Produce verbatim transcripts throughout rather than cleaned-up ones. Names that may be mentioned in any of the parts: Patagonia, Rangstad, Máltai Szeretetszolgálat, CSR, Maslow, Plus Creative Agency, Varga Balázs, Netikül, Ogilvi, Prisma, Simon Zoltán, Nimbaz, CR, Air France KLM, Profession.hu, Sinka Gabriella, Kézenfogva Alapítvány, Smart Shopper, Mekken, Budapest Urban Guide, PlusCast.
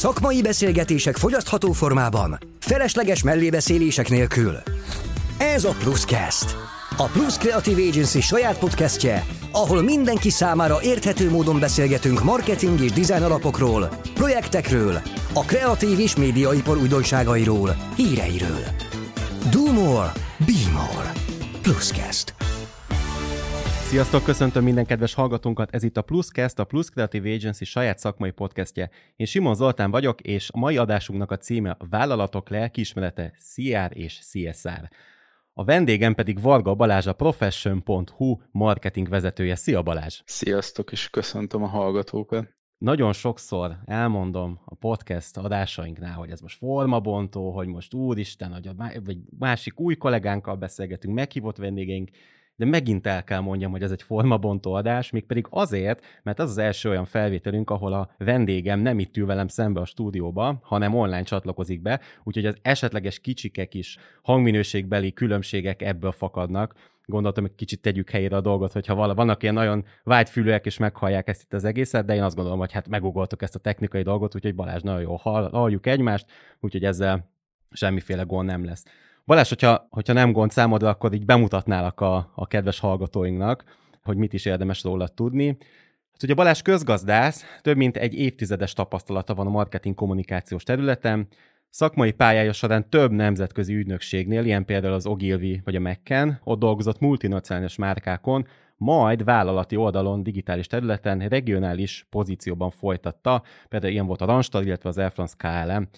Szakmai beszélgetések fogyasztható formában, felesleges mellébeszélések nélkül. Ez a PlusCast, a Plus Creative Agency saját podcastje, ahol mindenki számára érthető módon beszélgetünk marketing és dizájn alapokról, projektekről, a kreatív és médiaipar újdonságairól, híreiről. Do more, be more. PlusCast. Sziasztok, köszöntöm minden kedves hallgatónkat, ez itt a PlusCast, a Plus Creative Agency saját szakmai podcastje. Én Simon Zoltán vagyok, és a mai adásunknak a címe Vállalatok lelkiismerete, C R és C S R. A vendégem pedig Varga Balázs, a profession pont hu marketing vezetője. Szia Balázs! Sziasztok, és köszöntöm a hallgatókat! Nagyon sokszor elmondom a podcast adásainknál, hogy ez most formabontó, hogy most úristen, hogy a másik új kollégánkkal beszélgetünk, meghívott vendégeink, de megint el kell mondjam, hogy ez egy formabontó adás, mégpedig azért, mert az az első olyan felvételünk, ahol a vendégem nem itt ül velem szembe a stúdióba, hanem online csatlakozik be, úgyhogy az esetleges kicsikek is hangminőségbeli különbségek ebből fakadnak. Gondoltam, hogy kicsit tegyük helyére a dolgot, hogyha vala, vannak ilyen nagyon vágyfülőek, és meghallják ezt itt az egészet, de én azt gondolom, hogy hát megugoltuk ezt a technikai dolgot, úgyhogy Balázs, nagyon jól hall, halljuk egymást, úgyhogy ezzel semmiféle gond nem lesz. Balázs, hogyha, hogyha nem gond számodra, akkor így bemutatnálak a, a kedves hallgatóinknak, hogy mit is érdemes róla tudni. Hát ugye Balázs közgazdász, több mint egy évtizedes tapasztalata van a marketing kommunikációs területen, szakmai pályája során több nemzetközi ügynökségnél, ilyen például az Ogilvi vagy a Mekken, ott dolgozott multinacionális márkákon, majd vállalati oldalon, digitális területen, regionális pozícióban folytatta, például ilyen volt a Rangstad, illetve az Air France K L M.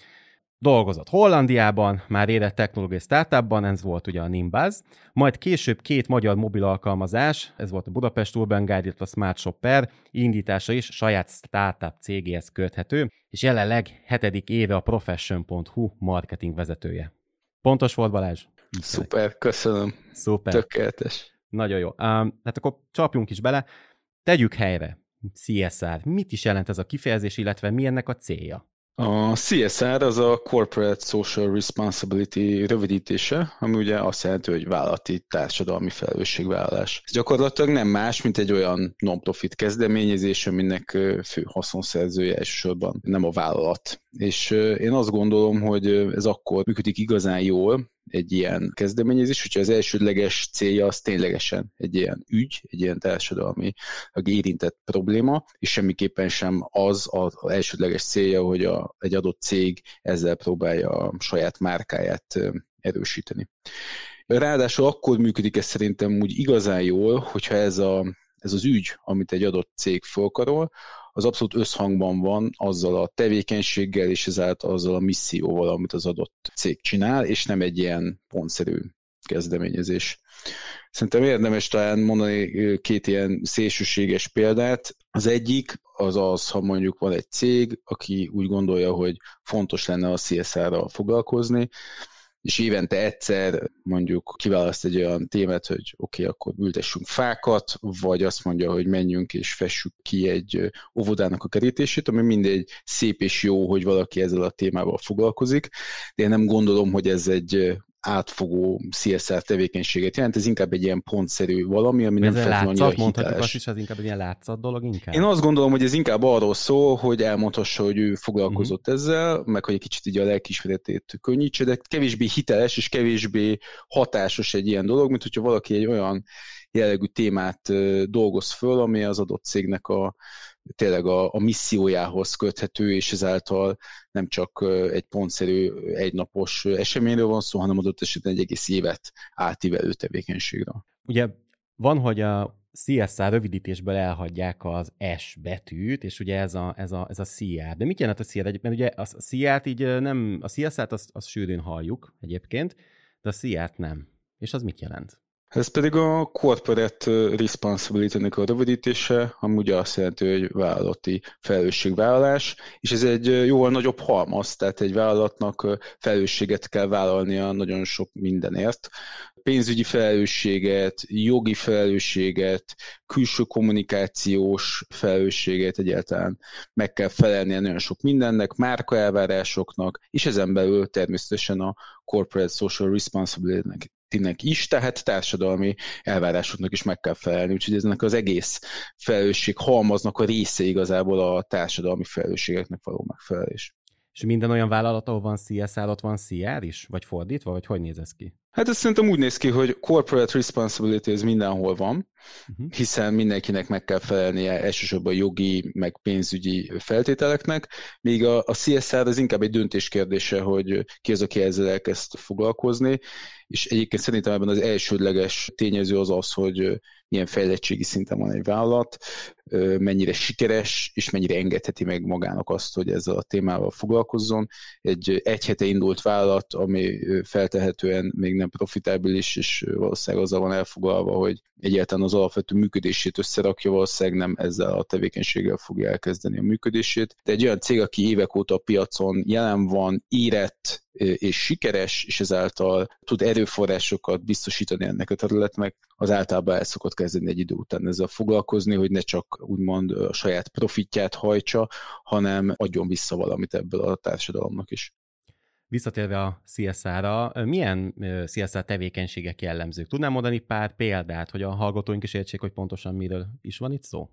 Dolgozott Hollandiában, már érett technológiai startupban, ez volt ugye a Nimbaz, majd később két magyar mobil alkalmazás, ez volt a Budapest Urban Guide, illetve a Smart Shopper, indítása is saját startup cégéhez köthető, és jelenleg hetedik éve a profession pont hu marketing vezetője. Pontos volt, Balázs? Szuper, köszönöm. Szuper. Tökéletes. Nagyon jó. Hát akkor csapjunk is bele. Tegyük helyre. C S R. Mit is jelent ez a kifejezés, illetve mi ennek a célja? A C S R az a Corporate Social Responsibility rövidítése, ami ugye azt jelenti, hogy vállalati társadalmi felelősségvállalás. Ez gyakorlatilag nem más, mint egy olyan non-profit kezdeményezés, aminek fő haszonszerzője elsősorban nem a vállalat. És én azt gondolom, hogy ez akkor működik igazán jól, egy ilyen kezdeményezés, hogyha az elsődleges célja az ténylegesen egy ilyen ügy, egy ilyen társadalmi érintett probléma, és semmiképpen sem az az elsődleges célja, hogy a, egy adott cég ezzel próbálja a saját márkáját erősíteni. Ráadásul akkor működik ez szerintem úgy igazán jól, hogyha ez, a, ez az ügy, amit egy adott cég fölkarol, az abszolút összhangban van azzal a tevékenységgel és ezáltal azzal a misszióval, amit az adott cég csinál, és nem egy ilyen pontszerű kezdeményezés. Szerintem érdemes talán mondani két ilyen szélsőséges példát. Az egyik az az, ha mondjuk van egy cég, aki úgy gondolja, hogy fontos lenne a C S R-ral foglalkozni, és évente egyszer mondjuk kiválaszt egy olyan témát, hogy oké, okay, akkor ültessünk fákat, vagy azt mondja, hogy menjünk és fessük ki egy óvodának a kerítését, ami mindegy szép és jó, hogy valaki ezzel a témával foglalkozik, de én nem gondolom, hogy ez egy átfogó C S R tevékenységet jelent, ez inkább egy ilyen pontszerű valami, ami ez nem feltétlenül hiteles. Látszat, mondhatjuk azt is, ez inkább egy ilyen látszat dolog inkább? Én azt gondolom, hogy ez inkább arról szól, hogy elmondhassa, hogy ő foglalkozott uh-huh. ezzel, meg hogy egy kicsit így a lelkiismeretét könnyítse, de kevésbé hiteles és kevésbé hatásos egy ilyen dolog, mint hogyha valaki egy olyan jellegű témát dolgoz föl, ami az adott cégnek a tényleg a, a missziójához köthető, és ezáltal nem csak egy pontszerű, egynapos eseményről van szó, hanem adott esetben egy egész évet átívelő tevékenységre. Ugye van, hogy a C S R rövidítésből elhagyják az S betűt, és ugye ez a, ez a, ez a C R. De mit jelent a C R? Mert ugye a C S R-t így nem, a C S R-t azt, azt sűrűn halljuk egyébként, de a C S R-t nem. És az mit jelent? Ez pedig a Corporate Responsibility-nek a rövidítése, ami ugye azt jelenti, hogy vállalati felelősségvállalás, és ez egy jóval nagyobb halmaz, tehát egy vállalatnak felelősséget kell vállalnia nagyon sok mindenért. Pénzügyi felelősséget, jogi felelősséget, külső kommunikációs felelősséget egyáltalán meg kell felelnie nagyon sok mindennek, márka elvárásoknak, és ezen belül természetesen a Corporate Social Responsibility-nek is, tehát társadalmi elvárásoknak is meg kell felelni, úgyhogy eznek az egész felelősség halmaznak a része igazából a társadalmi felelősségeknek való megfelelés. És minden olyan vállalat, ahol van cé es er, ott van cé er is? Vagy fordítva? Vagy hogy néz ez ki? Hát ez szerintem úgy néz ki, hogy corporate responsibility ez mindenhol van, uh-huh. hiszen mindenkinek meg kell felelnie elsősorban jogi, meg pénzügyi feltételeknek, míg a, a cé es er az inkább egy döntés kérdése, hogy ki az, aki ezzel elkezd foglalkozni, és egyébként szerintem ebben az elsődleges tényező az az, hogy milyen fejlettségi szinten van egy vállalat, mennyire sikeres, és mennyire engedheti meg magának azt, hogy ezzel a témával foglalkozzon. Egy egy hete indult vállalat, ami feltehetően még nem profitábilis, és valószínűleg azzal van elfoglalva, hogy egyáltalán az alapvető működését összerakja, valószínűleg nem ezzel a tevékenységgel fogja elkezdeni a működését. De egy olyan cég, aki évek óta a piacon jelen van, érett és sikeres, és ezáltal tud erőforrásokat biztosítani ennek a területnek, az általában el szokott kezdeni egy idő után ezzel foglalkozni, hogy ne csak úgymond a saját profitját hajtsa, hanem adjon vissza valamit ebből a társadalomnak is. Visszatérve a cé es er-ra, milyen cé es er tevékenységek jellemzők? Tudnám mondani pár példát, hogy a hallgatóink is értsék, hogy pontosan miről is van itt szó?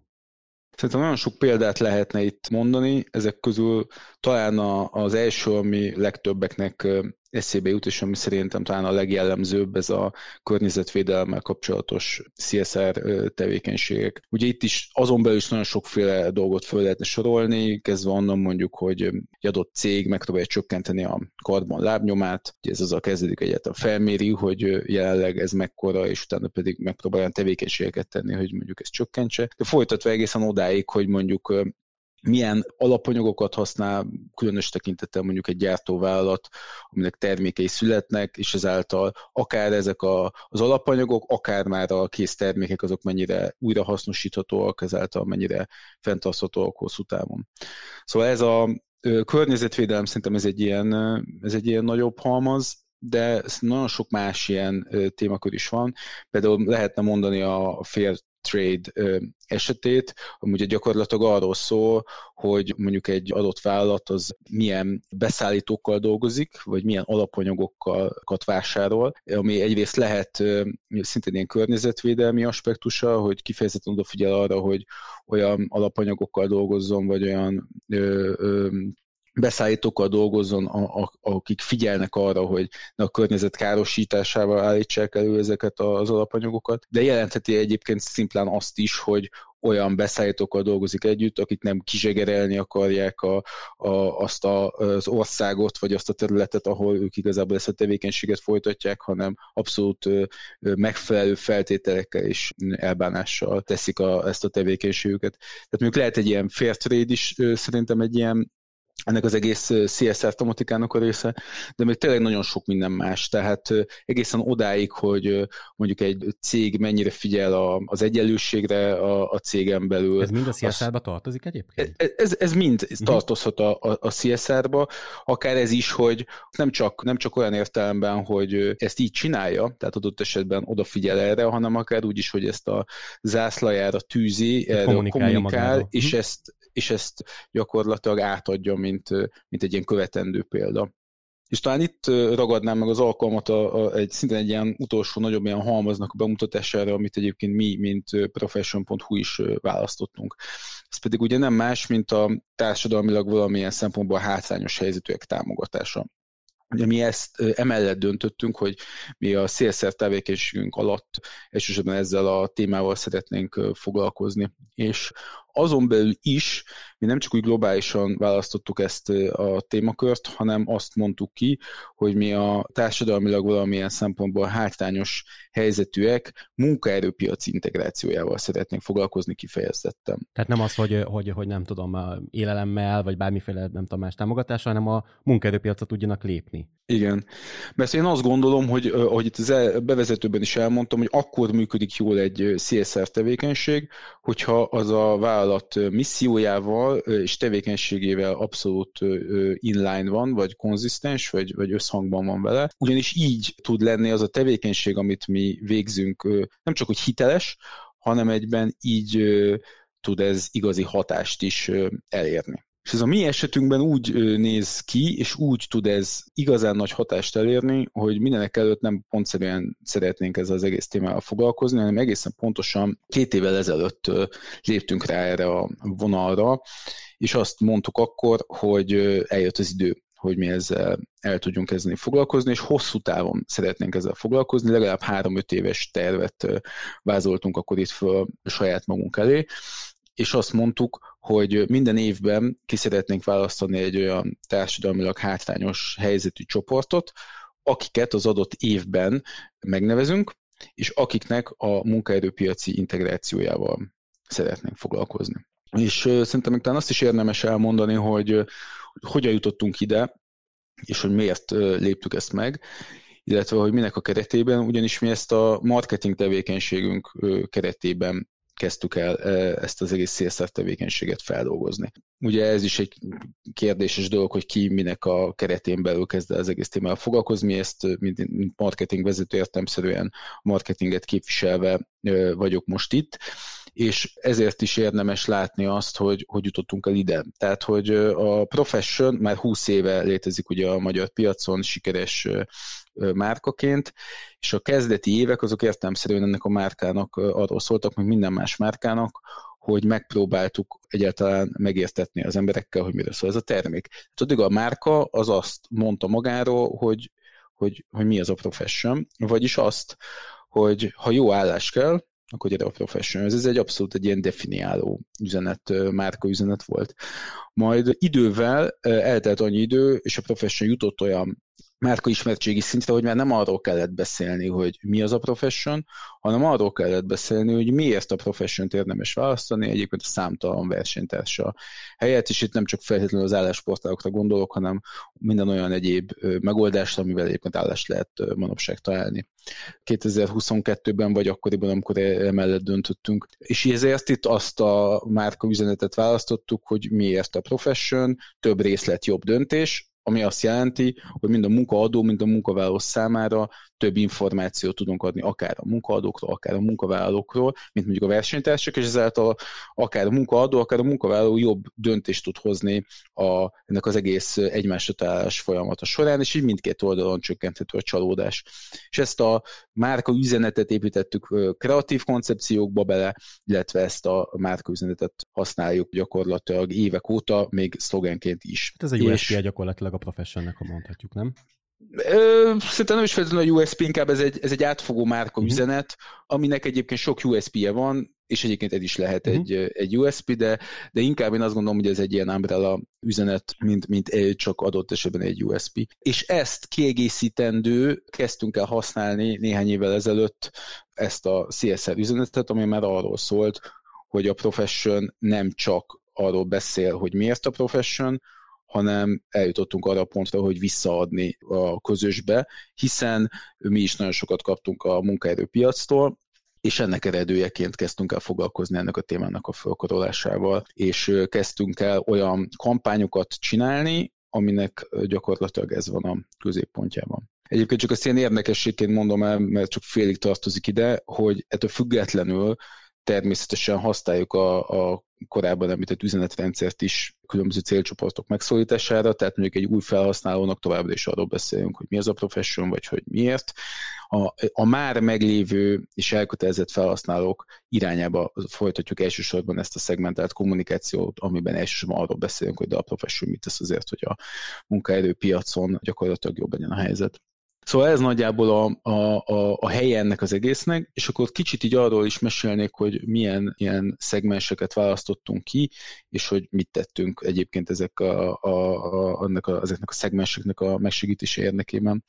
Szerintem nagyon sok példát lehetne itt mondani, ezek közül talán az első, ami legtöbbeknek eszébe jut, és ami szerintem talán a legjellemzőbb, ez a környezetvédelemmel kapcsolatos cé es er tevékenységek. Ugye itt is azon belül is nagyon sokféle dolgot föl lehetne sorolni, kezdve onnan mondjuk, hogy egy adott cég megpróbálja csökkenteni a karbon lábnyomát, ugye ez azzal kezdődik, egyáltalán felméri, hogy jelenleg ez mekkora, és utána pedig megpróbálja tevékenységeket tenni, hogy mondjuk ez csökkentse. De folytatva egészen odáig, hogy mondjuk milyen alapanyagokat használ, különös tekintettel mondjuk egy gyártóvállalat, aminek termékei születnek, és ezáltal akár ezek a, az alapanyagok, akár már a kész termékek, azok mennyire újrahasznosíthatóak, ezáltal mennyire fenntarthatóak hosszú távon. Szóval ez a környezetvédelem szerintem ez egy ilyen, ez egy ilyen nagyobb halmaz, de nagyon sok más ilyen témakör is van. Például lehetne mondani a fair trade esetét, ami ugye gyakorlatilag arról szól, hogy mondjuk egy adott vállalat az milyen beszállítókkal dolgozik, vagy milyen alapanyagokat vásárol, ami egyrészt lehet szintén ilyen környezetvédelmi aspektusa, hogy kifejezetten odafigyel arra, hogy olyan alapanyagokkal dolgozzon, vagy olyan ö, ö, beszállítókkal dolgozzon, akik figyelnek arra, hogy a környezet károsításával állítsák elő ezeket az alapanyagokat, de jelentheti egyébként szimplán azt is, hogy olyan beszállítókkal dolgozik együtt, akik nem kizsegerelni akarják a, a, azt a, az országot, vagy azt a területet, ahol ők igazából ezt a tevékenységet folytatják, hanem abszolút megfelelő feltételekkel és elbánással teszik a, ezt a tevékenységüket. Tehát mondjuk lehet egy ilyen fair trade is szerintem egy ilyen ennek az egész cé es er tematikának a része, de még tényleg nagyon sok minden más. Tehát egészen odáig, hogy mondjuk egy cég mennyire figyel az egyenlőségre a, a cégen belül. Ez mind a cé es er-be tartozik egyébként? Ez, ez, ez mind tartozhat a, a, a cé es er-ba, akár ez is, hogy nem csak, nem csak olyan értelemben, hogy ezt így csinálja, tehát adott esetben odafigyel erre, hanem akár úgy is, hogy ezt a zászlajára tűzi, erre kommunikál, magára. és ezt és ezt gyakorlatilag átadja, mint, mint egy ilyen követendő példa. És talán itt ragadnám meg az alkalmat a, a, egy, szintén egy ilyen utolsó, nagyobb ilyen halmaznak a bemutatására, amit egyébként mi, mint profession pont hu is választottunk. Ez pedig ugye nem más, mint a társadalmilag valamilyen szempontból hátrányos helyzetűek támogatása. Mi ezt emellett döntöttünk, hogy mi a cé es er tevékenységünk alatt elsősorban ezzel a témával szeretnénk foglalkozni. És azon belül is mi nem csak úgy globálisan választottuk ezt a témakört, hanem azt mondtuk ki, hogy mi a társadalmilag valamilyen szempontból hátrányos helyzetűek munkaerőpiac integrációjával szeretnénk foglalkozni kifejezetten. Tehát nem az, hogy, hogy, hogy nem tudom, élelemmel, vagy bármiféle nem tudom más támogatással, hanem a munkaerőpiacra tudjanak lépni. Igen. Mert én azt gondolom, hogy ahogy itt a bevezetőben is elmondtam, hogy akkor működik jól egy cé es er tevékenység, hogyha az a vállalat missziójával és tevékenységével abszolút inline van, vagy konzisztens, vagy, vagy összhangban van vele. Ugyanis így tud lenni az a tevékenység, amit mi végzünk, nem csak hogy hiteles, hanem egyben így tud ez igazi hatást is elérni. És ez a mi esetünkben úgy néz ki, és úgy tud ez igazán nagy hatást elérni, hogy mindenek előtt nem pontszerűen szeretnénk ezzel az egész témával foglalkozni, hanem egészen pontosan két évvel ezelőtt léptünk rá erre a vonalra, és azt mondtuk akkor, hogy eljött az idő, hogy mi ezzel el tudjunk kezdeni foglalkozni, és hosszú távon szeretnénk ezzel foglalkozni, legalább három-öt éves tervet vázoltunk akkor itt föl saját magunk elé, és azt mondtuk, hogy minden évben ki szeretnénk választani egy olyan társadalmilag hátrányos helyzetű csoportot, akiket az adott évben megnevezünk, és akiknek a munkaerőpiaci integrációjával szeretnénk foglalkozni. És szerintem még talán azt is érdemes elmondani, hogy hogyan jutottunk ide, és hogy miért léptük ezt meg, illetve hogy minek a keretében, ugyanis mi ezt a marketing tevékenységünk keretében kezdtük el ezt az egész cé es er tevékenységet feldolgozni. Ugye ez is egy kérdéses dolog, hogy ki minek a keretén belül kezd el az egész témával foglalkozni, ezt mint marketing vezető értelemszerűen marketinget képviselve vagyok most itt, és ezért is érdemes látni azt, hogy hogy jutottunk el ide. Tehát, hogy a Profession már húsz éve létezik ugye a magyar piacon sikeres márkaként, és a kezdeti évek azok értelemszerűen ennek a márkának arról szóltak, meg minden más márkának, hogy megpróbáltuk egyáltalán megértetni az emberekkel, hogy miről szól ez a termék. Tehát addig a márka az azt mondta magáról, hogy, hogy, hogy mi az a Profession, vagyis azt, hogy ha jó állás kell, akkor gyere a Profession. Ez egy abszolút egy ilyen definiáló üzenet, márka üzenet volt. Majd idővel eltelt annyi idő, és a Profession jutott olyan márka ismertségi szintre, hogy már nem arról kellett beszélni, hogy mi az a Profession, hanem arról kellett beszélni, hogy miért a Professiont érdemes választani, egyébként a számtalan versenytársa helyett, és itt nem csak feltétlenül az állásportálokra gondolok, hanem minden olyan egyéb megoldásra, amivel egyébként állást lehet manapság találni. kétezer-huszonkettőben vagy akkoriban, amikor emellett döntöttünk. És ezért itt azt a márka üzenetet választottuk, hogy miért a Profession, több részlet, jobb döntés, ami azt jelenti, hogy mind a munkaadó, mind a munkavállaló számára több információt tudunk adni, akár a munkaadókról, akár a munkavállalókról, mint mondjuk a versenytársak, és ezáltal akár a munkaadó, akár a munkavállaló jobb döntést tud hozni a, ennek az egész egymásra találás folyamata során, és így mindkét oldalon csökkenthető a csalódás. És ezt a márka üzenetet építettük kreatív koncepciókba bele, illetve ezt a márka üzenetet használjuk gyakorlatilag évek óta, még szlogenként is. Ez egy és... u es pé gyakorlatilag a Professionnek, ha mondhatjuk, nem? Szerintem nem is feltétlenül a u es pé, inkább ez egy, ez egy átfogó márka uh-huh. üzenet, aminek egyébként sok u es pé-je van, és egyébként ez is lehet uh-huh. egy, egy u es pé, de, de inkább én azt gondolom, hogy ez egy ilyen umbrella üzenet, mint, mint csak adott esetben egy u es pé. És ezt kiegészítendő, kezdtünk el használni néhány évvel ezelőtt ezt a cé es er üzenetet, ami már arról szólt, hogy a Profession nem csak arról beszél, hogy miért a Profession, hanem eljutottunk arra a pontra, hogy visszaadni a közösbe, hiszen mi is nagyon sokat kaptunk a munkaerőpiactól, és ennek eredőjeként kezdtünk el foglalkozni ennek a témának a felkorolásával, és kezdtünk el olyan kampányokat csinálni, aminek gyakorlatilag ez van a középpontjában. Egyébként csak azt ilyen érdekességként mondom el, mert csak félig tartozik ide, hogy ettől függetlenül természetesen használjuk a, a korábban említett üzenetrendszert is különböző célcsoportok megszólítására, tehát mondjuk egy új felhasználónak továbbra is arról beszélünk, hogy mi az a Profession, vagy hogy miért. A, a már meglévő és elkötelezett felhasználók irányába folytatjuk elsősorban ezt a szegmentált kommunikációt, amiben elsősorban arról beszélünk, hogy de a Profession mit tesz azért, hogy a munkaerőpiacon gyakorlatilag jobb legyen a helyzet. Szóval ez nagyjából a, a, a, a helye ennek az egésznek, és akkor kicsit így arról is mesélnék, hogy milyen ilyen szegmenseket választottunk ki, és hogy mit tettünk egyébként ezek a, a, a, annak a, ezeknek a szegmenseknek a megsegítése érdekében.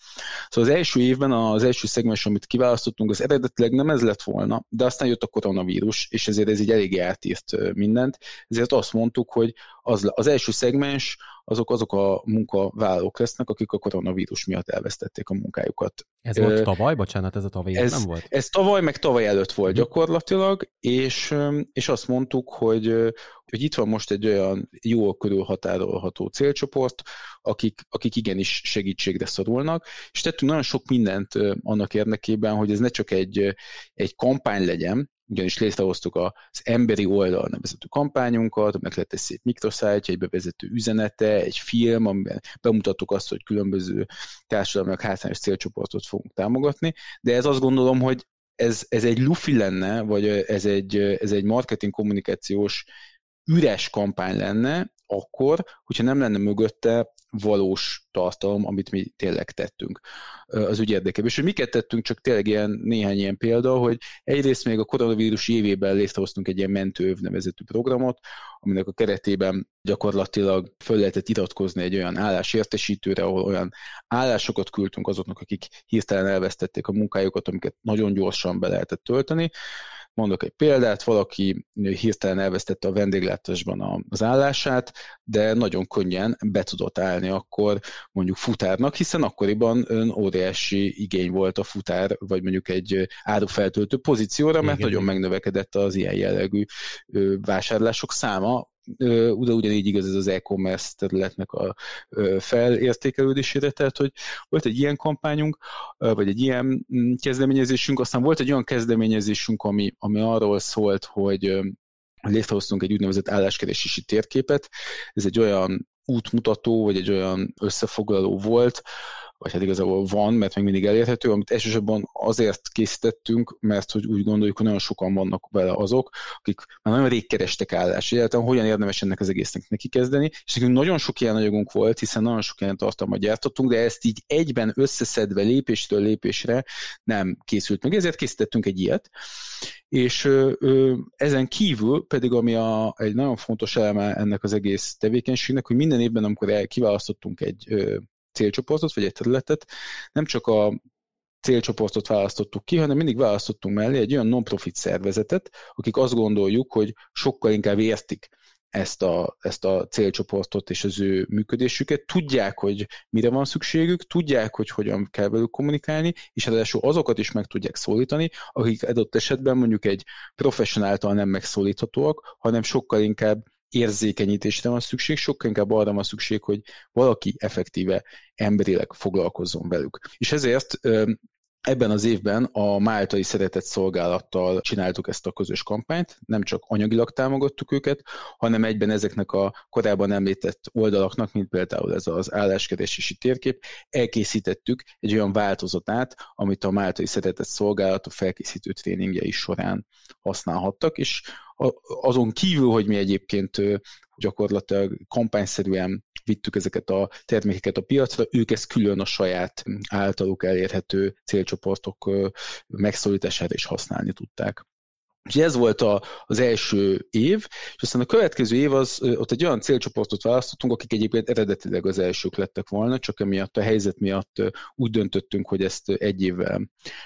Szóval az első évben az első szegmens, amit kiválasztottunk, az eredetileg nem ez lett volna, de aztán jött a koronavírus, és ezért ez így eléggé átírt mindent, ezért azt mondtuk, hogy az, az első szegmens, azok azok a munkavállalók lesznek, akik a koronavírus miatt elvesztették a munkájukat. Ez volt tavaly, bocsánat, ez a tavaly ez, nem volt? Ez tavaly, meg tavaly előtt volt gyakorlatilag, és, és azt mondtuk, hogy, hogy itt van most egy olyan jól körülhatárolható célcsoport, akik, akik igenis segítségre szorulnak, és tettünk nagyon sok mindent annak érdekében, hogy ez ne csak egy, egy kampány legyen, ugyanis létrehoztuk az emberi oldal nevezetű kampányunkat, meg lett egy szép mikroszájtja, egy bevezető üzenete, egy film, amiben bemutattuk azt, hogy különböző társadalmilag hátrányos célcsoportot fogunk támogatni, de ez azt gondolom, hogy ez, ez egy lufi lenne, vagy ez egy, ez egy marketing kommunikációs üres kampány lenne, akkor, hogyha nem lenne mögötte valós tartalom, amit mi tényleg tettünk az ügy érdekében. És hogy miket tettünk, csak tényleg ilyen, néhány ilyen példa, hogy egyrészt még a koronavírus évében létrehoztunk egy ilyen mentőöv nevezetű programot, aminek a keretében gyakorlatilag föl lehetett iratkozni egy olyan állásértesítőre, ahol olyan állásokat küldtünk azoknak, akik hirtelen elvesztették a munkájukat, amiket nagyon gyorsan be lehetett tölteni. Mondok egy példát, valaki hirtelen elvesztette a vendéglátásban az állását, de nagyon könnyen be tudott állni akkor mondjuk futárnak, hiszen akkoriban óriási igény volt a futár, vagy mondjuk egy árufeltöltő pozícióra, mert igen, nagyon megnövekedett az ilyen jellegű vásárlások száma. Ugyanígy igaz ez az e-commerce területnek a felértékelődésére, tehát hogy volt egy ilyen kampányunk, vagy egy ilyen kezdeményezésünk, aztán volt egy olyan kezdeményezésünk, ami, ami arról szólt, hogy létrehoztunk egy úgynevezett álláskeresési térképet, ez egy olyan útmutató, vagy egy olyan összefoglaló volt, vagy hát igazából van, mert még mindig elérhető, amit elsősorban azért készítettünk, mert hogy úgy gondoljuk, hogy nagyon sokan vannak vele azok, akik már nagyon rég kerestek állást, egyáltalán hogyan érdemes ennek az egésznek neki kezdeni, és nagyon sok ilyen anyagunk volt, hiszen nagyon sok ilyen tartalmat gyártottunk, de ezt így egyben összeszedve lépéstől lépésre nem készült meg, ezért készítettünk egy ilyet, és ö, ö, ezen kívül pedig, ami a, egy nagyon fontos eleme ennek az egész tevékenységnek, hogy minden évben, amikor el, kiválasztottunk egy ö, célcsoportot, vagy egy területet, nem csak a célcsoportot választottuk ki, hanem mindig választottunk mellé egy olyan non-profit szervezetet, akik azt gondoljuk, hogy sokkal inkább értik ezt a, ezt a célcsoportot és az ő működésüket, tudják, hogy mire van szükségük, tudják, hogy hogyan kell velük kommunikálni, és ráadásul azokat is meg tudják szólítani, akik adott esetben mondjuk egy profession által nem megszólíthatóak, hanem sokkal inkább érzékenyítésre van szükség, sokkal inkább arra van szükség, hogy valaki effektíve emberileg foglalkozzon velük. És ezért ebben az évben a Máltai Szeretetszolgálattal csináltuk ezt a közös kampányt, nem csak anyagilag támogattuk őket, hanem egyben ezeknek a korábban említett oldalaknak, mint például ez az álláskeresési térkép, elkészítettük egy olyan változatát, amit a Máltai Szeretetszolgálat a felkészítő tréningjei során használhattak, és azon kívül, hogy mi egyébként gyakorlatilag kampányszerűen vittük ezeket a termékeket a piacra, ők ezt külön a saját általuk elérhető célcsoportok megszólítására is használni tudták. Úgyhogy ez volt a, az első év, és aztán a következő év az, ott egy olyan célcsoportot választottunk, akik egyébként eredetileg az elsők lettek volna, csak emiatt a helyzet miatt úgy döntöttünk, hogy ezt egy évvel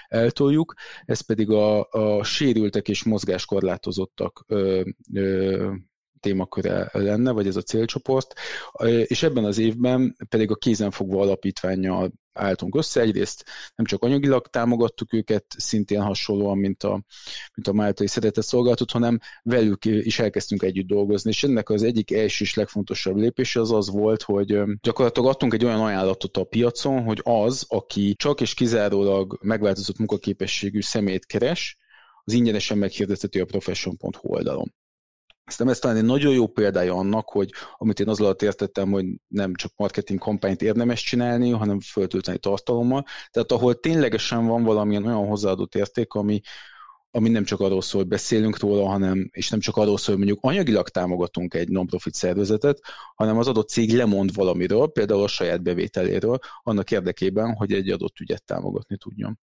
eltoljuk. Ez pedig a, a sérültek és mozgáskorlátozottak ö, ö, témaköre lenne, vagy ez a célcsoport, és ebben az évben pedig a Kézenfogva Alapítvánnyal álltunk össze, egyrészt nem csak anyagilag támogattuk őket, szintén hasonlóan, mint a, mint a Máltai Szeretetszolgálatot, hanem velük is elkezdtünk együtt dolgozni, és ennek az egyik első és legfontosabb lépése az az volt, hogy gyakorlatilag adtunk egy olyan ajánlatot a piacon, hogy az, aki csak és kizárólag megváltozott munkaképességű személyt keres, az ingyenesen meghirdethető a profession pont hu oldalon. Aztán ez talán egy nagyon jó példája annak, hogy amit én az alatt értettem, hogy nem csak marketing kampányt érdemes csinálni, hanem föltölteni tartalommal. Tehát ahol ténylegesen van valamilyen olyan hozzáadott érték, ami, ami nem csak arról szól, hogy beszélünk róla, hanem, és nem csak arról szól, hogy mondjuk anyagilag támogatunk egy non-profit szervezetet, hanem az adott cég lemond valamiről, például a saját bevételéről, annak érdekében, hogy egy adott ügyet támogatni tudjon.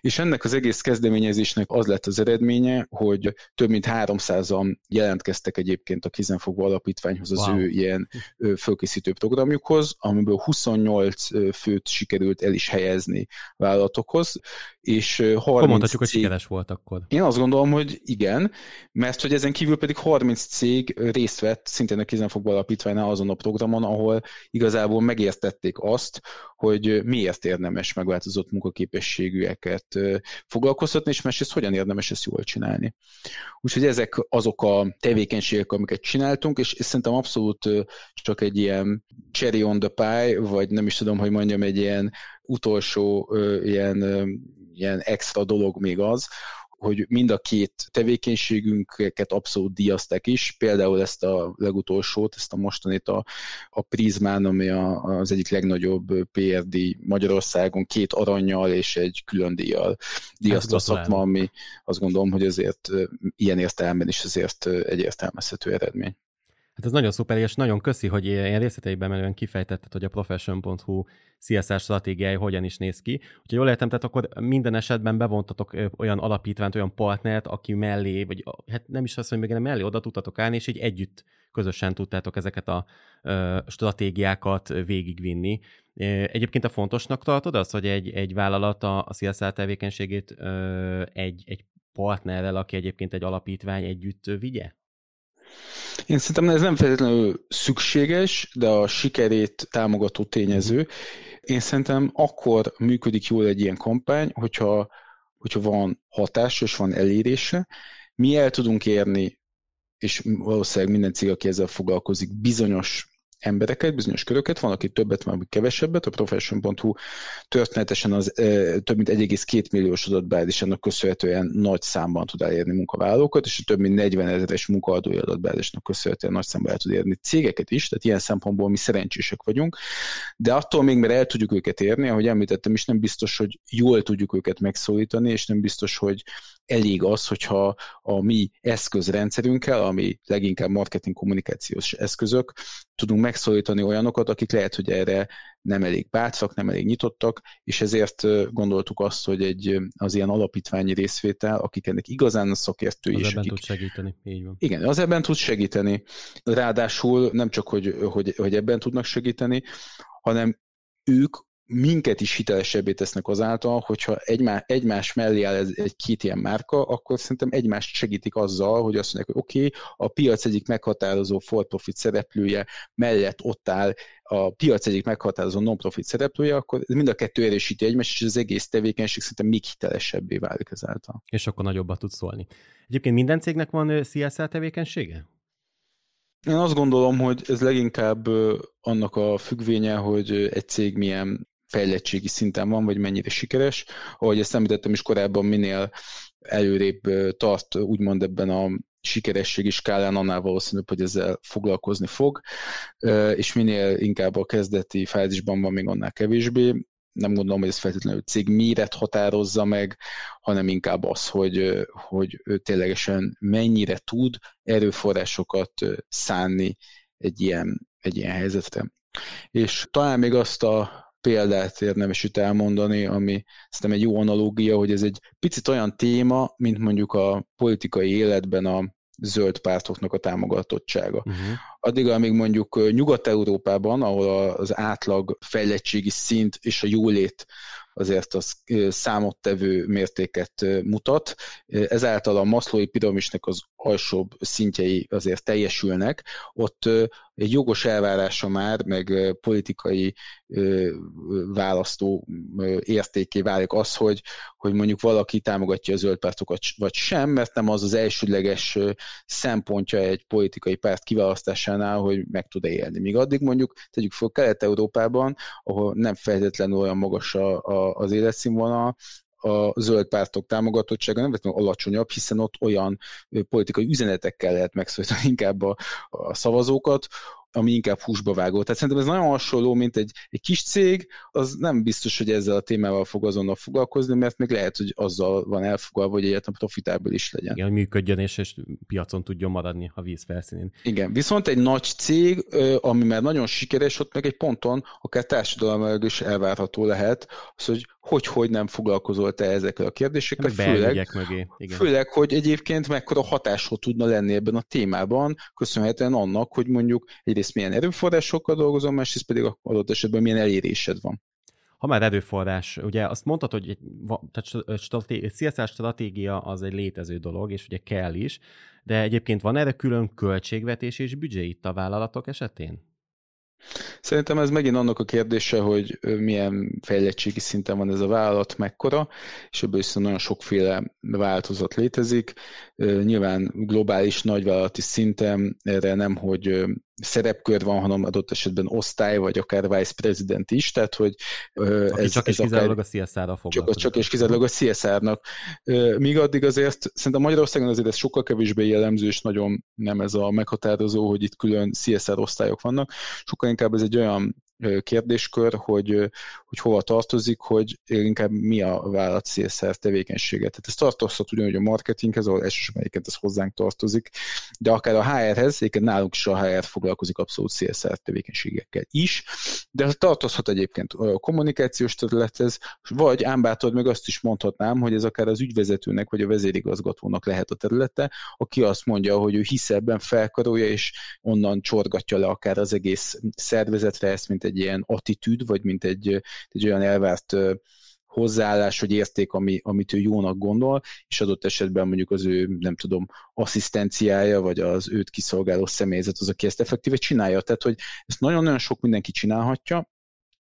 És ennek az egész kezdeményezésnek az lett az eredménye, hogy több mint háromszázan jelentkeztek egyébként a Kézenfogva Alapítványhoz az wow. ő ilyen fölkészítő programjukhoz, amiből huszonnyolc főt sikerült el is helyezni vállalatokhoz, és harminc... Akkor mondhatjuk, hogy sikeres volt akkor. Én azt gondolom, hogy igen, mert hogy ezen kívül pedig harminc cég részt vett szintén a Kézenfogva Alapítványnál azon a programon, ahol igazából megértették azt, hogy miért érdemes megváltozott munkaképességűeket foglalkoztatni, és másrészt hogyan érdemes ezt jól csinálni. Úgyhogy ezek azok a tevékenységek, amiket csináltunk, és szerintem abszolút csak egy ilyen cherry on the pie, vagy nem is tudom, hogy mondjam, egy ilyen utolsó ilyen, ilyen extra dolog még az, hogy mind a két tevékenységünket abszolút díjazták is, például ezt a legutolsót, ezt a mostanit a, a Prismán, ami a, az egyik legnagyobb pé er dé Magyarországon, két arannyal és egy külön díjjal díjazta a szakma, ami azt gondolom, hogy azért ilyen értelemben is azért egy értelmezhető eredmény. Hát ez nagyon szuper, és nagyon köszi, hogy ilyen részleteiben menően kifejtetted, hogy a profession pont hu cé es er stratégiája hogyan is néz ki. Úgyhogy jól értem, tehát akkor minden esetben bevontatok olyan alapítványt, olyan partnert, aki mellé, vagy hát nem is azt mondja, hogy mellé oda tudtatok állni, és így együtt közösen tudtátok ezeket a ö, stratégiákat végigvinni. Egyébként a fontosnak tartod azt, hogy egy, egy vállalat a, a cé es er tevékenységét ö, egy, egy partnerrel, aki egyébként egy alapítvány együtt vigye? Én szerintem ez nem feltétlenül szükséges, de a sikerét támogató tényező. Én szerintem akkor működik jól egy ilyen kampány, hogyha, hogyha van hatása és van elérése. Mi el tudunk érni, és valószínűleg minden cég, aki ezzel foglalkozik, bizonyos embereket, bizonyos köröket, van, aki többet, van, aki kevesebbet, a profession pont hu történetesen az e, több mint egy egész két milliós adatbázis, ennek köszönhetően nagy számban tud elérni munkavállalókat, és a több mint negyvenezeres munkaadói adatbázisnak köszönhetően nagy számban el tud érni cégeket is, tehát ilyen szempontból mi szerencsések vagyunk, de attól még, mert el tudjuk őket érni, ahogy említettem is, nem biztos, hogy jól tudjuk őket megszólítani, és nem biztos, hogy elég az, hogyha a mi eszközrendszerünkkel, ami leginkább marketing kommunikációs eszközök, tudunk megszólítani olyanokat, akik lehet, hogy erre nem elég bátrak, nem elég nyitottak, és ezért gondoltuk azt, hogy egy, az ilyen alapítványi részvétel, akik ennek igazán a szakértői is. Az ebben akik... tud segíteni, így van. Igen, az ebben tud segíteni. Ráadásul nem csak, hogy, hogy, hogy ebben tudnak segíteni, hanem ők minket is hitelesebbé tesznek azáltal, hogyha egymás, egymás mellé áll egy-két ilyen márka, akkor szerintem egymást segítik azzal, hogy azt mondják, hogy oké, okay, a piac egyik meghatározó for-profit szereplője mellett ott áll a piac egyik meghatározó non-profit szereplője, akkor mind a kettő erősíti egymást, és az egész tevékenység szerintem még hitelesebbé válik ezáltal. És akkor nagyobbat tud szólni. Egyébként minden cégnek van cé es er tevékenysége? Én azt gondolom, hogy ez leginkább annak a függvénye, hogy egy cég milyen fejlettségi szinten van, vagy mennyire sikeres. Ahogy ezt említettem is korábban, minél előrébb tart, úgymond ebben a sikerességi skálán, annál valószínűbb, hogy ezzel foglalkozni fog, és minél inkább a kezdeti fázisban van, még annál kevésbé. Nem gondolom, hogy ez feltétlenül cég méret határozza meg, hanem inkább az, hogy, hogy ő ténylegesen mennyire tud erőforrásokat szánni egy ilyen, egy ilyen helyzetre. És talán még azt a példát érdemes itt elmondani, ami szerintem egy jó analógia, hogy ez egy picit olyan téma, mint mondjuk a politikai életben a zöld pártoknak a támogatottsága. Uh-huh. Addig, amíg mondjuk Nyugat-Európában, ahol az átlag fejlettségi szint és a jólét azért az számottevő mértéket mutat, ezáltal a Maslow-i piramisnek az alsóbb szintjei azért teljesülnek, ott egy jogos elvárása már, meg politikai választó értéké válik az, hogy, hogy mondjuk valaki támogatja a zöld pártokat, vagy sem, mert nem az az elsődleges szempontja egy politikai párt kiválasztásánál, hogy meg tud-e élni. Míg addig mondjuk, tegyük fel Kelet-Európában, ahol nem feltétlenül olyan magas a, a, az életszínvonal, a zöld pártok támogatottsága nem vettem alacsonyabb, hiszen ott olyan politikai üzenetekkel lehet megszólítani inkább a, a szavazókat, ami inkább húsba vágó. Tehát szerintem ez nagyon hasonló, mint egy, egy kis cég, az nem biztos, hogy ezzel a témával fog azonnal foglalkozni, mert még lehet, hogy azzal van elfogalva, hogy egyáltalán profitábil is legyen. Igen, hogy működjön és, és piacon tudjon maradni a víz felszínén. Igen, viszont egy nagy cég, ami már nagyon sikeres, ott meg egy ponton akár társadalmilag is elvárható lehet az, hogy hogy-hogy nem foglalkozol te ezekkel a kérdésekkel, főleg, főleg, hogy egyébként mekkora hatáshoz tudna lenni ebben a témában, köszönhetően annak, hogy mondjuk egyrészt milyen erőforrásokkal dolgozom, másrészt pedig adott esetben milyen elérésed van. Ha már erőforrás, ugye azt mondtad, hogy egy, tehát straté- cé es er stratégia az egy létező dolog, és ugye kell is, de egyébként van erre külön költségvetés és büdzsé itt a vállalatok esetén? Szerintem ez megint annak a kérdése, hogy milyen fejlettségi szinten van ez a vállalat, mekkora, és ebből viszont nagyon sokféle változat létezik. Nyilván globális nagyvállalati szinten erre nem, hogy szerepkör van, hanem adott esetben osztály, vagy akár vice president is, tehát hogy Aki ez, csak ez és kizárólag a cé es er-rel foglalkozik. Csak és kizárólag a cé es er-nek. Míg addig azért, szerintem Magyarországon azért ez sokkal kevésbé jellemző, és nagyon nem ez a meghatározó, hogy itt külön cé es er osztályok vannak. Sokkal inkább ez egy olyan kérdéskör, hogy, hogy hova tartozik, hogy inkább mi a vállalat cé es er tevékenysége. Tehát ez tartozhat ugyanúgy a marketinghez, ahol elsősorban egyébként ez hozzánk tartozik, de akár a há erhez, egyébként nálunk is a há er foglalkozik abszolút cé es er tevékenységekkel is, de tartozhat egyébként a kommunikációs területhez, vagy ám bátor, még azt is mondhatnám, hogy ez akár az ügyvezetőnek, vagy a vezérigazgatónak lehet a területe, aki azt mondja, hogy ő hisz ebben, felkarolja, és onnan csorgatja le akár az egész szervezetre ezt, mint egy egy ilyen attitűd, vagy mint egy, egy olyan elvárt hozzáállás, vagy érték, ami, amit ő jónak gondol, és adott esetben mondjuk az ő, nem tudom, asszisztenciája, vagy az őt kiszolgáló személyzet az, aki ezt effektíve csinálja. Tehát, hogy ezt nagyon-nagyon sok mindenki csinálhatja,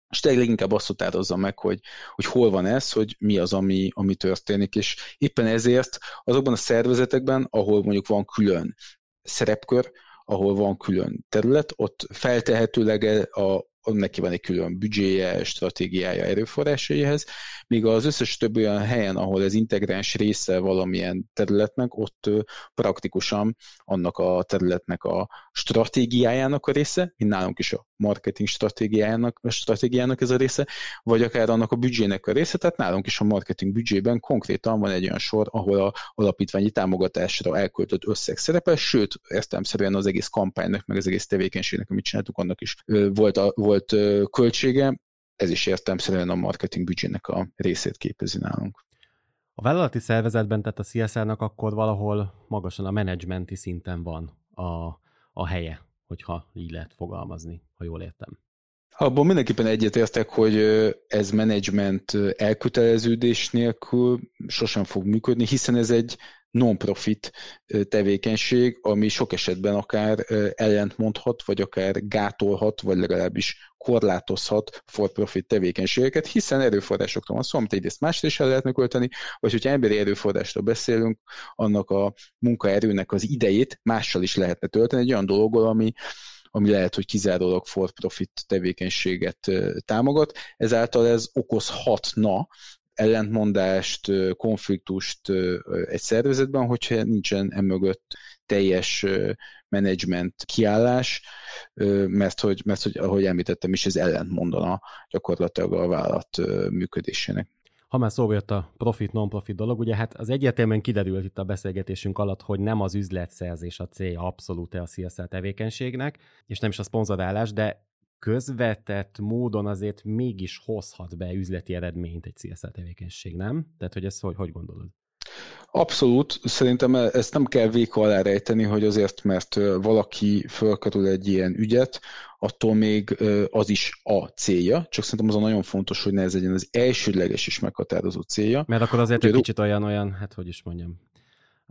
és tényleg inkább azt határozza meg, hogy, hogy hol van ez, hogy mi az, ami, ami történik, és éppen ezért azokban a szervezetekben, ahol mondjuk van külön szerepkör, ahol van külön terület, ott feltehetőleg a neki van egy külön büdzséje, stratégiája, erőforrásaihez, míg az összes több olyan helyen, ahol ez integráns része valamilyen területnek, ott praktikusan annak a területnek a stratégiájának a része, mint nálunk is a marketing stratégiájának, a stratégiának ez a része, vagy akár annak a büdzsének a része, tehát nálunk is a marketing büdzsében konkrétan van egy olyan sor, ahol a alapítványi támogatásra elköltött összeg szerepel, sőt, értelemszerűen az egész kampánynak, meg az egész tevékenységnek, amit csináltuk, annak is volt a volt költsége, ez is értelemszerűen a marketing büdzsének a részét képezi nálunk. A vállalati szervezetben, tehát a cé es er-nek akkor valahol magasan a menedzsmenti szinten van a, a helye, hogyha így lehet fogalmazni, ha jól értem. Abban mindenképpen egyetértek, hogy ez menedzsment elköteleződés nélkül sosem fog működni, hiszen ez egy non-profit tevékenység, ami sok esetben akár ellentmondhat, vagy akár gátolhat, vagy legalábbis korlátozhat for-profit tevékenységeket, hiszen erőforrásokra van szó, amit egyrészt másra is el lehetne költeni, vagy hogyha emberi erőforrásra beszélünk, annak a munkaerőnek az idejét mással is lehetne tölteni, egy olyan dologgal, ami ami lehet, hogy kizárólag for-profit tevékenységet támogat, ezáltal ez okozhatna ellentmondást, konfliktust egy szervezetben, hogyha nincsen emögött teljes menedzsment kiállás, mert hogy, mert hogy ahogy említettem is, ez ellentmondana gyakorlatilag a vállalat működésének. Ha már szóba jött a profit-non-profit dolog, ugye hát az egyértelműen kiderült itt a beszélgetésünk alatt, hogy nem az üzletszerzés a célja abszolút a cé es er tevékenységnek, és nem is a szponzorálás, de közvetett módon azért mégis hozhat be üzleti eredményt egy cé es er tevékenység, nem? Tehát, hogy ezt hogy, hogy gondolod? Abszolút, szerintem ezt nem kell véka alá rejteni, hogy azért, mert valaki fölkerül egy ilyen ügyet, attól még az is a célja, csak szerintem az a nagyon fontos, hogy ne ez legyen az elsődleges és meghatározó célja. Mert akkor azért egy kicsit olyan-olyan, hát hogy is mondjam,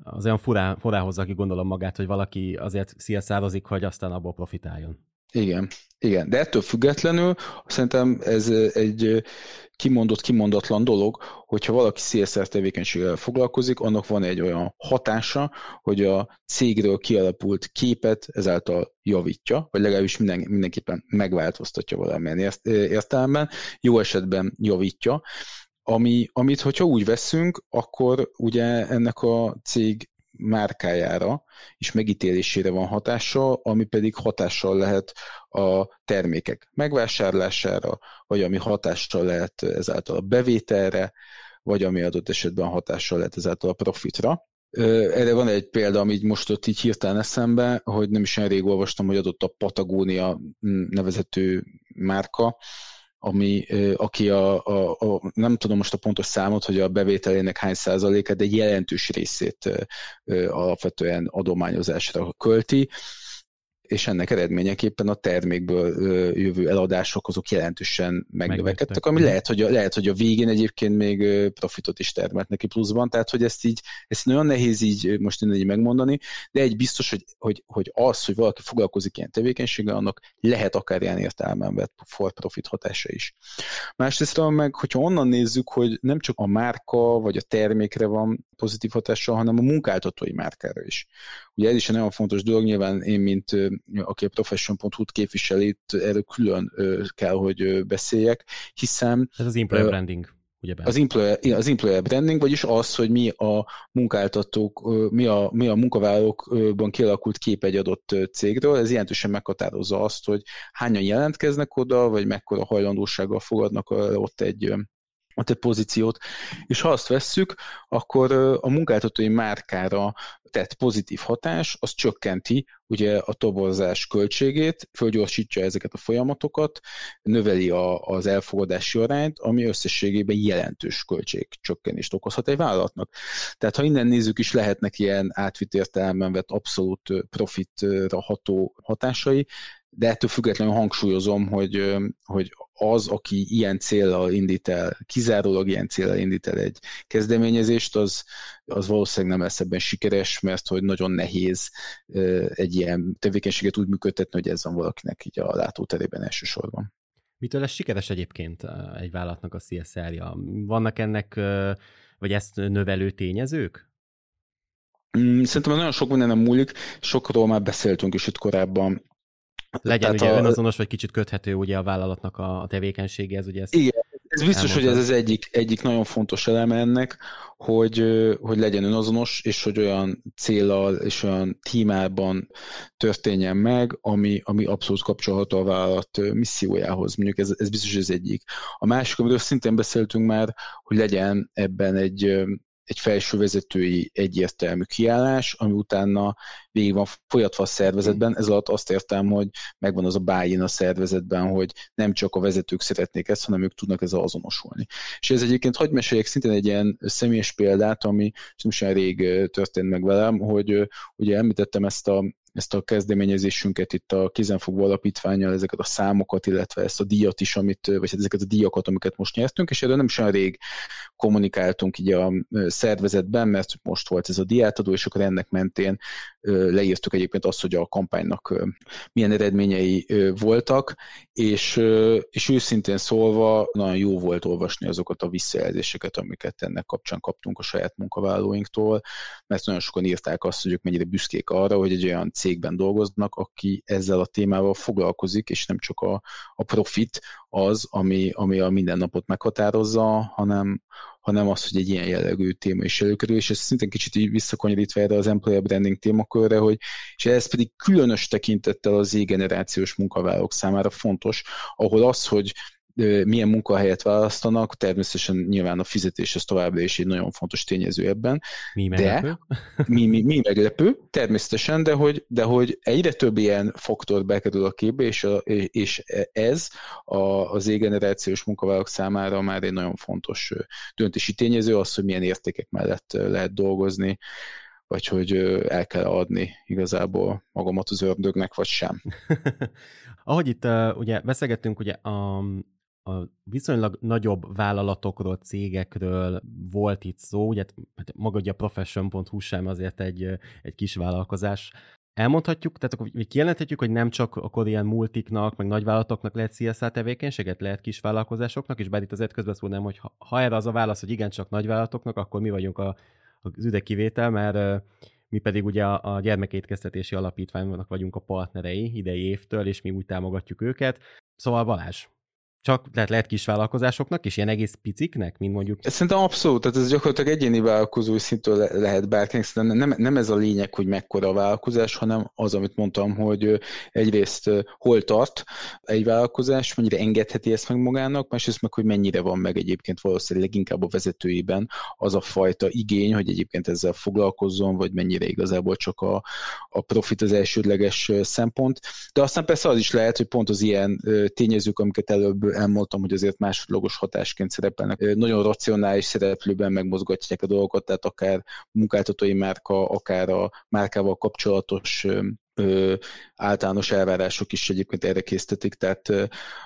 az olyan furá, furához, aki gondolom magát, hogy valaki azért cé es er-ozik, hogy aztán abból profitáljon. Igen, igen, de ettől függetlenül szerintem ez egy kimondott, kimondatlan dolog, hogyha valaki cé es er tevékenységgel foglalkozik, annak van egy olyan hatása, hogy a cégről kialapult képet ezáltal javítja, vagy legalábbis minden, mindenképpen megváltoztatja valamilyen értelemben, jó esetben javítja, ami, amit hogyha úgy veszünk, akkor ugye ennek a cég márkájára és megítélésére van hatással, ami pedig hatással lehet a termékek megvásárlására, vagy ami hatással lehet ezáltal a bevételre, vagy ami adott esetben hatással lehet ezáltal a profitra. Erre van egy példa, ami most ott így hirtelen eszembe, hogy nem is olyan rég olvastam, hogy adott a Patagonia nevezető márka, ami, aki a, a, a, nem tudom most a pontos számot, hogy a bevételének hány százaléka, de jelentős részét alapvetően adományozásra költi. és ennek eredményeképpen a termékből jövő eladások azok jelentősen megnövekedtek, ami lehet hogy, a, lehet, hogy a végén egyébként még profitot is termelt neki pluszban, tehát hogy ezt így, ezt nagyon nehéz így most így megmondani, de egy biztos, hogy, hogy, hogy az, hogy valaki foglalkozik ilyen tevékenységgel, annak lehet akár ilyen értelemben vett for profit hatása is. Másrészt meg, hogyha onnan nézzük, hogy nem csak a márka vagy a termékre van pozitív hatással, hanem a munkáltatói márkára is. Ugye ez is egy nagyon fontos dolog, nyilván én, mint aki a profession pont hu-t képviseli, erről külön kell, hogy beszéljek, hiszen... Ez az employer branding. Az employer, az employer branding, vagyis az, hogy mi a munkáltatók, mi a, mi a munkavállalókban kialakult kép egy adott cégről, ez jelentősen meghatározza azt, hogy hányan jelentkeznek oda, vagy mekkora hajlandósággal fogadnak ott egy, ott egy pozíciót. És ha azt vesszük, akkor a munkáltatói márkára tett pozitív hatás, az csökkenti ugye a toborzás költségét, fölgyorsítja ezeket a folyamatokat, növeli a, az elfogadási arányt, ami összességében jelentős költségcsökkenést okozhat egy vállalatnak. Tehát ha innen nézzük is, lehetnek ilyen átvitt értelemben vett abszolút profitra ható hatásai, de ettől függetlenül hangsúlyozom, hogy, hogy az, aki ilyen céllal indít el, kizárólag ilyen céllal indít el egy kezdeményezést, az, az valószínűleg nem lesz ebben sikeres, mert hogy nagyon nehéz egy ilyen tevékenységet úgy működtetni, hogy ez van valakinek így a látóterében elsősorban. Mitől lesz sikeres egyébként egy vállalatnak a cé es er-ja? Vannak ennek, vagy ezt növelő tényezők? Szerintem nagyon sok minden nem múlik, sokról már beszéltünk is itt korábban. Legyen tehát ugye a... önazonos, vagy kicsit köthető ugye a vállalatnak a tevékenységéhez. Ugye ezt igen, ez biztos, elmondtam. Hogy ez az egyik, egyik nagyon fontos eleme ennek, hogy, hogy legyen önazonos, és hogy olyan céllal és olyan tímában történjen meg, ami, ami abszolút kapcsolható a vállalat missziójához. Mondjuk ez, ez biztos az egyik. A másik, amiről szintén beszéltünk már, hogy legyen ebben egy, egy felsővezetői egyértelmű kiállás, ami utána végig van folyatva a szervezetben, ez alatt azt értem, hogy megvan az a buy-in a szervezetben, hogy nem csak a vezetők szeretnék ezt, hanem ők tudnak ezzel azonosulni. És ez egyébként, hadd meséljek szintén egy ilyen személyes példát, ami nem sem rég történt meg velem, hogy ugye említettem ezt a, ezt a kezdeményezésünket itt a Kézenfogva Alapítvánnyal, ezeket a számokat, illetve ezt a díjat is, amit, vagy ezeket a díjakat, amiket most nyertünk, és erről nem sem rég kommunikáltunk így a szervezetben, mert most volt ez a díjátadó, és akkor ennek mentén leírtuk egyébként azt, hogy a kampánynak milyen eredményei voltak, és, és őszintén szólva nagyon jó volt olvasni azokat a visszajelzéseket, amiket ennek kapcsán kaptunk a saját munkavállalóinktól, mert nagyon sokan írták azt, hogy ők mennyire büszkék arra, hogy egy olyan cégben dolgoznak, aki ezzel a témával foglalkozik, és nem csak a, a profit az, ami, ami a mindennapot meghatározza, hanem hanem az, hogy egy ilyen jellegű téma is előkerül, és ez szintén kicsit így visszakanyarítva erre az employer branding témakörre, hogy, és ez pedig különös tekintettel az Z-generációs munkavállalók számára fontos, ahol az, hogy milyen munkahelyet választanak, természetesen nyilván a fizetés az továbbra is egy nagyon fontos tényező ebben. Mi meglepő? De, mi, mi, mi meglepő, természetesen, de hogy, de hogy egyre több ilyen faktor bekerül a képbe, és, a, és ez a, az Z-generációs munkavállalók számára már egy nagyon fontos döntési tényező, az, hogy milyen értékek mellett lehet dolgozni, vagy hogy el kell adni igazából magamat az ördögnek, vagy sem. Ahogy itt ugye beszélgettünk, ugye a... a viszonylag nagyobb vállalatokról, cégekről volt itt szó, ugye maga ugye a profession pont hu sem azért egy, egy kis vállalkozás. Elmondhatjuk, tehát akkor kijelenthetjük, hogy nem csak akkor ilyen multiknak, meg nagyvállalatoknak lehet cé es er tevékenységet, lehet kis vállalkozásoknak, és bár itt azért közben szólnám, hogy ha, ha erre az a válasz, hogy igencsak nagyvállalatoknak, akkor mi vagyunk a, az üde kivétel, mert mi pedig ugye a, a gyermekétkeztetési alapítványnak vagyunk a partnerei idei évtől, és mi úgy támogatjuk őket. Szóval Balázs, csak lehet, lehet kisvállalkozásoknak és ilyen egész piciknek, mint mondjuk? Szerintem abszolút, tehát ez gyakorlatilag egyéni vállalkozói szintől le- lehet bárkinek, szerintem nem, nem ez a lényeg, hogy mekkora a vállalkozás, hanem az, amit mondtam, hogy egyrészt hol tart egy vállalkozás, mennyire engedheti ezt meg magának, másrészt meg, hogy mennyire van meg egyébként valószínűleg inkább a vezetőiben az a fajta igény, hogy egyébként ezzel foglalkozzon, vagy mennyire igazából csak a, a profit az elsődleges szempont. De aztán persze az is lehet, hogy pont az ilyen tényezők, amiket előbb elmondtam, hogy azért másodlagos hatásként szerepelnek. Nagyon racionális szereplőben megmozgatják a dolgokat, tehát akár munkáltatói márka, akár a márkával kapcsolatos ö, általános elvárások is egyébként erre késztetik, tehát ö,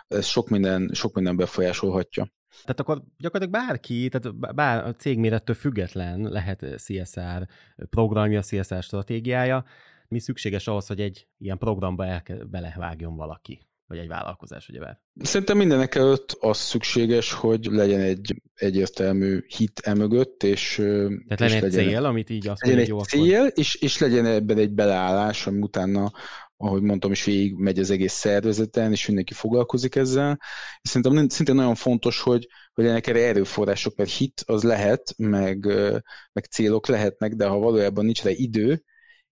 ez sok minden, sok minden befolyásolhatja. Tehát akkor gyakorlatilag bárki, tehát bár a cég mérettől független lehet cé es er programja, cé es er stratégiája, mi szükséges ahhoz, hogy egy ilyen programba elke- belevágjon valaki, vagy egy vállalkozás, ugyebár? Szerintem mindenek előtt az szükséges, hogy legyen egy egyértelmű hit emögött, és tehát legyen egy legyen, cél, amit így azt mondja, jó, akkor... cél, és, és legyen ebben egy beleállás, ami utána, ahogy mondtam is, végig megy az egész szervezeten, és mindenki foglalkozik ezzel. És szerintem szintén nagyon fontos, hogy, hogy ennek erre erőforrások, mert hit az lehet, meg, meg célok lehetnek, de ha valójában nincs rá idő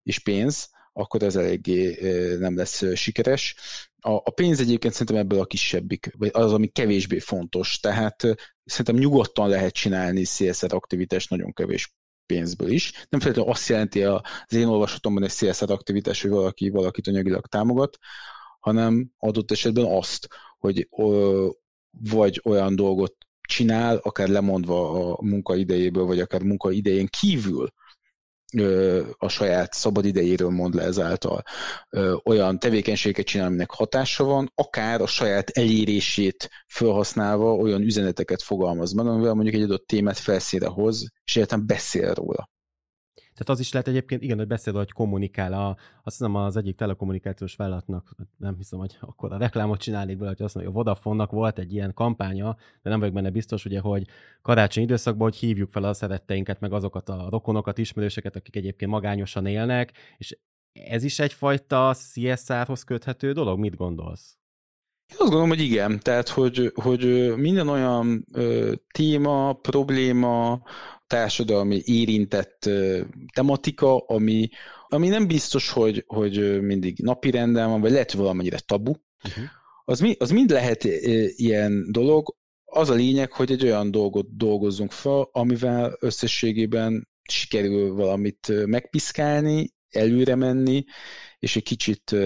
és pénz, akkor ez eléggé nem lesz sikeres. A, a pénz egyébként szerintem ebből a kisebbik, vagy az, ami kevésbé fontos. Tehát szerintem nyugodtan lehet csinálni cé es er aktivitást nagyon kevés pénzből is. Nem feltétlenül azt jelenti az én olvasatomban egy cé es er aktivitás, hogy valaki valakit anyagilag támogat, hanem adott esetben azt, hogy ö, vagy olyan dolgot csinál, akár lemondva a munkaidejéből, vagy akár munkaidején kívül, a saját szabad idejéről mond le ezáltal, olyan tevékenységet csinál, aminek hatása van, akár a saját elérését felhasználva olyan üzeneteket fogalmaz meg, amivel mondjuk egy adott témát felszínre hoz, és egyáltalán beszél róla. Tehát az is lehet egyébként, igen, hogy beszél, hogy kommunikál. A, azt hiszem az egyik telekommunikációs vállalatnak, nem hiszem, hogy akkor a reklámot csinálnék bele, hogy azt mondja, a Vodafone-nak volt egy ilyen kampánya, de nem vagyok benne biztos, ugye, hogy karácsony időszakban, hogy hívjuk fel a szeretteinket, meg azokat a rokonokat, ismerőseket, akik egyébként magányosan élnek, és ez is egyfajta cé es er-hoz köthető dolog? Mit gondolsz? Én azt gondolom, hogy igen. Tehát, hogy, hogy minden olyan ö, téma, probléma, társadalmi érintett ö, tematika, ami, ami nem biztos, hogy, hogy mindig napirenden van, vagy lehet, hogy valamennyire tabu. Uh-huh. Az, mi, az mind lehet ö, ilyen dolog. Az a lényeg, hogy egy olyan dolgot dolgozzunk fel, amivel összességében sikerül valamit megpiszkálni, előre menni, és egy kicsit,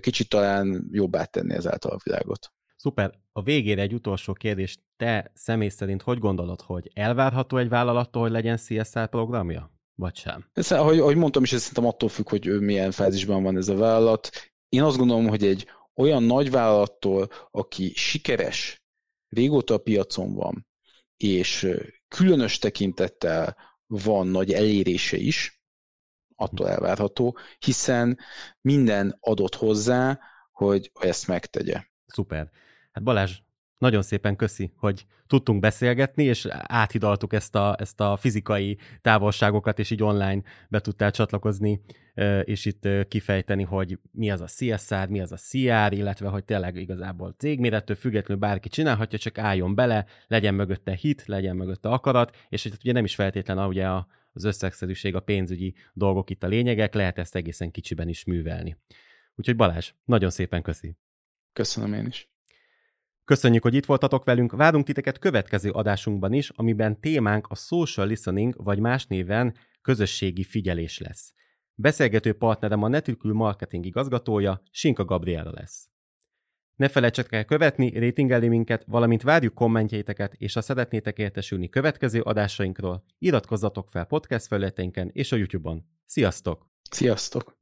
kicsit talán jobbá tenni ezáltal a világot. Szuper. A végére egy utolsó kérdés. Te személy szerint hogy gondolod, hogy elvárható egy vállalattól, hogy legyen cé es er programja? Vagy sem? Ez, ahogy, ahogy mondtam is, ez szerintem attól függ, hogy milyen fázisban van ez a vállalat. Én azt gondolom, hogy egy olyan nagy vállalattól, aki sikeres, régóta a piacon van, és különös tekintettel van nagy elérése is, attól elvárható, hiszen minden adott hozzá, hogy ezt megtegye. Szuper. Hát Balázs, nagyon szépen köszi, hogy tudtunk beszélgetni, és áthidaltuk ezt a, ezt a fizikai távolságokat, és így online be tudtál csatlakozni, és itt kifejteni, hogy mi az a cé es er, mi az a cé er, illetve hogy tényleg igazából cégmérettől függetlenül bárki csinálhatja, csak álljon bele, legyen mögötte hit, legyen mögötte akarat, és itt ugye nem is feltétlen a, ugye a az összegszerűség, a pénzügyi dolgok itt a lényegek, lehet ezt egészen kicsiben is művelni. Úgyhogy Balázs, nagyon szépen köszi. Köszönöm én is. Köszönjük, hogy itt voltatok velünk, várunk titeket következő adásunkban is, amiben témánk a social listening, vagy más néven közösségi figyelés lesz. Beszélgető partnerem a Netikül marketing igazgatója, Sinka Gabriella lesz. Ne felejtsetek el követni, rétingelni minket, valamint várjuk kommentjeiteket, és ha szeretnétek értesülni következő adásainkról, iratkozzatok fel podcast felületeinken és a YouTube-on. Sziasztok! Sziasztok!